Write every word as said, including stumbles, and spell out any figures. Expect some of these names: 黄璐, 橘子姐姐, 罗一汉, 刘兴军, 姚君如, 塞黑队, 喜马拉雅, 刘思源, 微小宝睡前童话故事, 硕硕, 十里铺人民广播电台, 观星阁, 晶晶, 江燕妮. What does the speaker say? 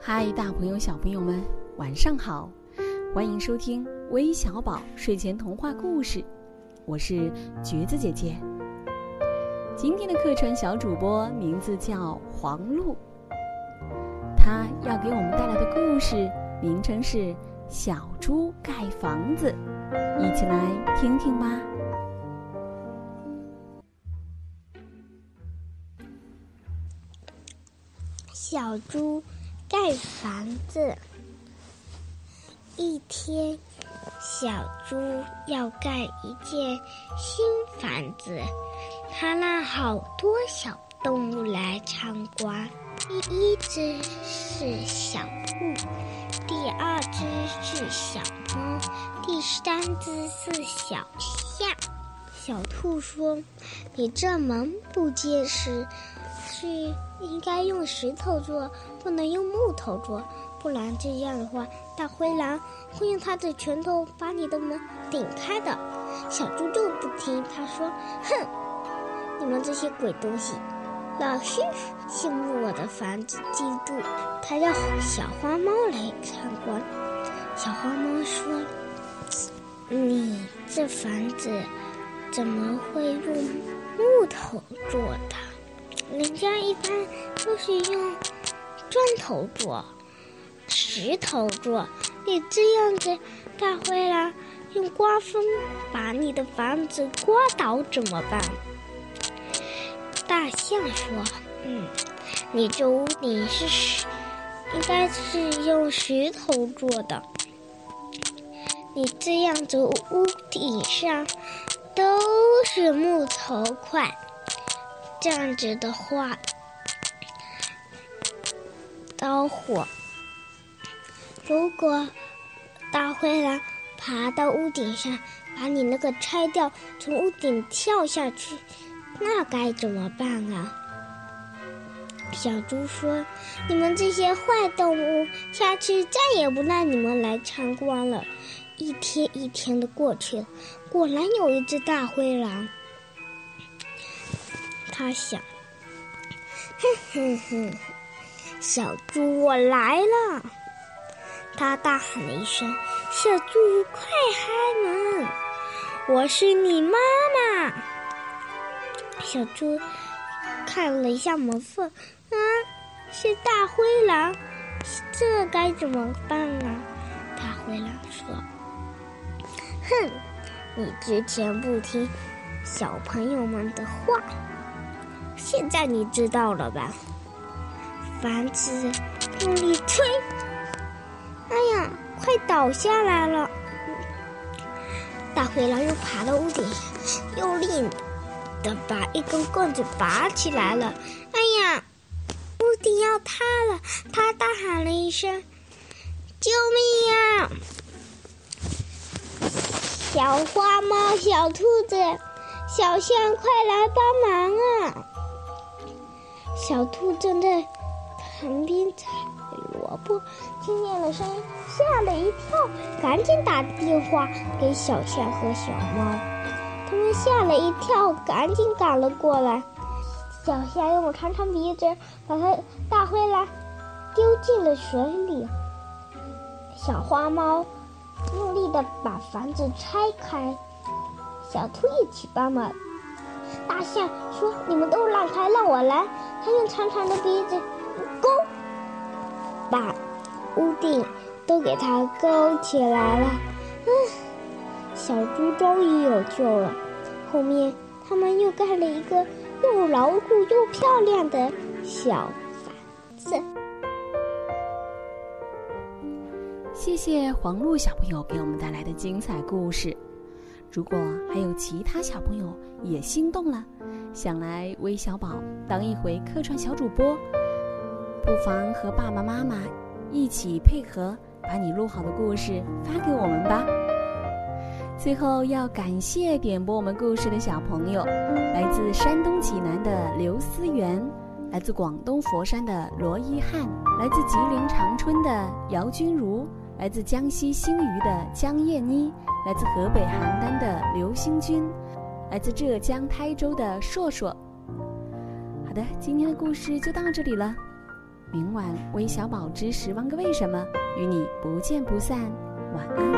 嗨，大朋友小朋友们，晚上好！欢迎收听微小宝睡前童话故事，我是橘子姐姐。今天的客串小主播名字叫黄璐，她要给我们带来的故事名称是《小猪盖房子》，一起来听听吧。小猪盖房子。一天，小猪要盖一间新房子，它让好多小动物来参观。第一只是小兔，第二只是小猫，第三只是小象。小兔说：“你这门不结实，是应该用石头做，不能用木头做，不然这样的话，大灰狼会用他的拳头把你的门顶开的。”小猪就不听，他说：“哼，你们这些鬼东西，老是羡慕我的房子，嫉妒。”他要小花猫来参观。小花猫说：“你这房子怎么会用木头做的？人家一般都是用砖头做、石头做，你这样子，大灰狼用刮风把你的房子刮倒怎么办？”大象说：“嗯，你这屋顶是石，应该是用石头做的，你这样子屋顶上都是木头块。这样子的话，着火。如果大灰狼爬到屋顶上，把你那个拆掉，从屋顶跳下去，那该怎么办啊？”小猪说：“你们这些坏动物，下次再也不让你们来参观了。”一天一天的过去了，果然有一只大灰狼。他想：“哼哼哼，小猪，我来了！”他大喊了一声：“小猪，快开门！我是你妈妈！”小猪看了一下门缝，啊，是大灰狼，这该怎么办啊？大灰狼说：“哼，你之前不听小朋友们的话。现在你知道了吧？”房子用力推，哎呀，快倒下来了！大灰狼又爬到屋顶，用力的把一根棍子拔起来了。哎呀，屋顶要塌了！他大喊了一声：“救命呀！”小花猫、小兔子、小象，快来帮忙啊！小兔正在旁边采萝卜，听见了声音，吓了一跳，赶紧打电话给小象和小猫。他们吓了一跳，赶紧赶了过来。小象用长长鼻子把它大灰狼丢进了水里。小花猫用力的把房子拆开，小兔一起帮忙。大象说：“你们都让开，让我来。”他用长长的鼻子勾，把屋顶都给它勾起来了。嗯，小猪终于有救了。后面他们又盖了一个又牢固又漂亮的小房子。谢谢黄璐小朋友给我们带来的精彩故事。如果还有其他小朋友也心动了，想来微小宝当一回客串小主播，不妨和爸爸妈妈一起配合，把你录好的故事发给我们吧。最后要感谢点播我们故事的小朋友，来自山东济南的刘思源，来自广东佛山的罗一汉，来自吉林长春的姚君如，来自江西新余的江燕妮，来自河北邯郸的刘兴军，来自浙江台州的硕硕，好的，今天的故事就到这里了。明晚微小宝之十万个为什么与你不见不散，晚安。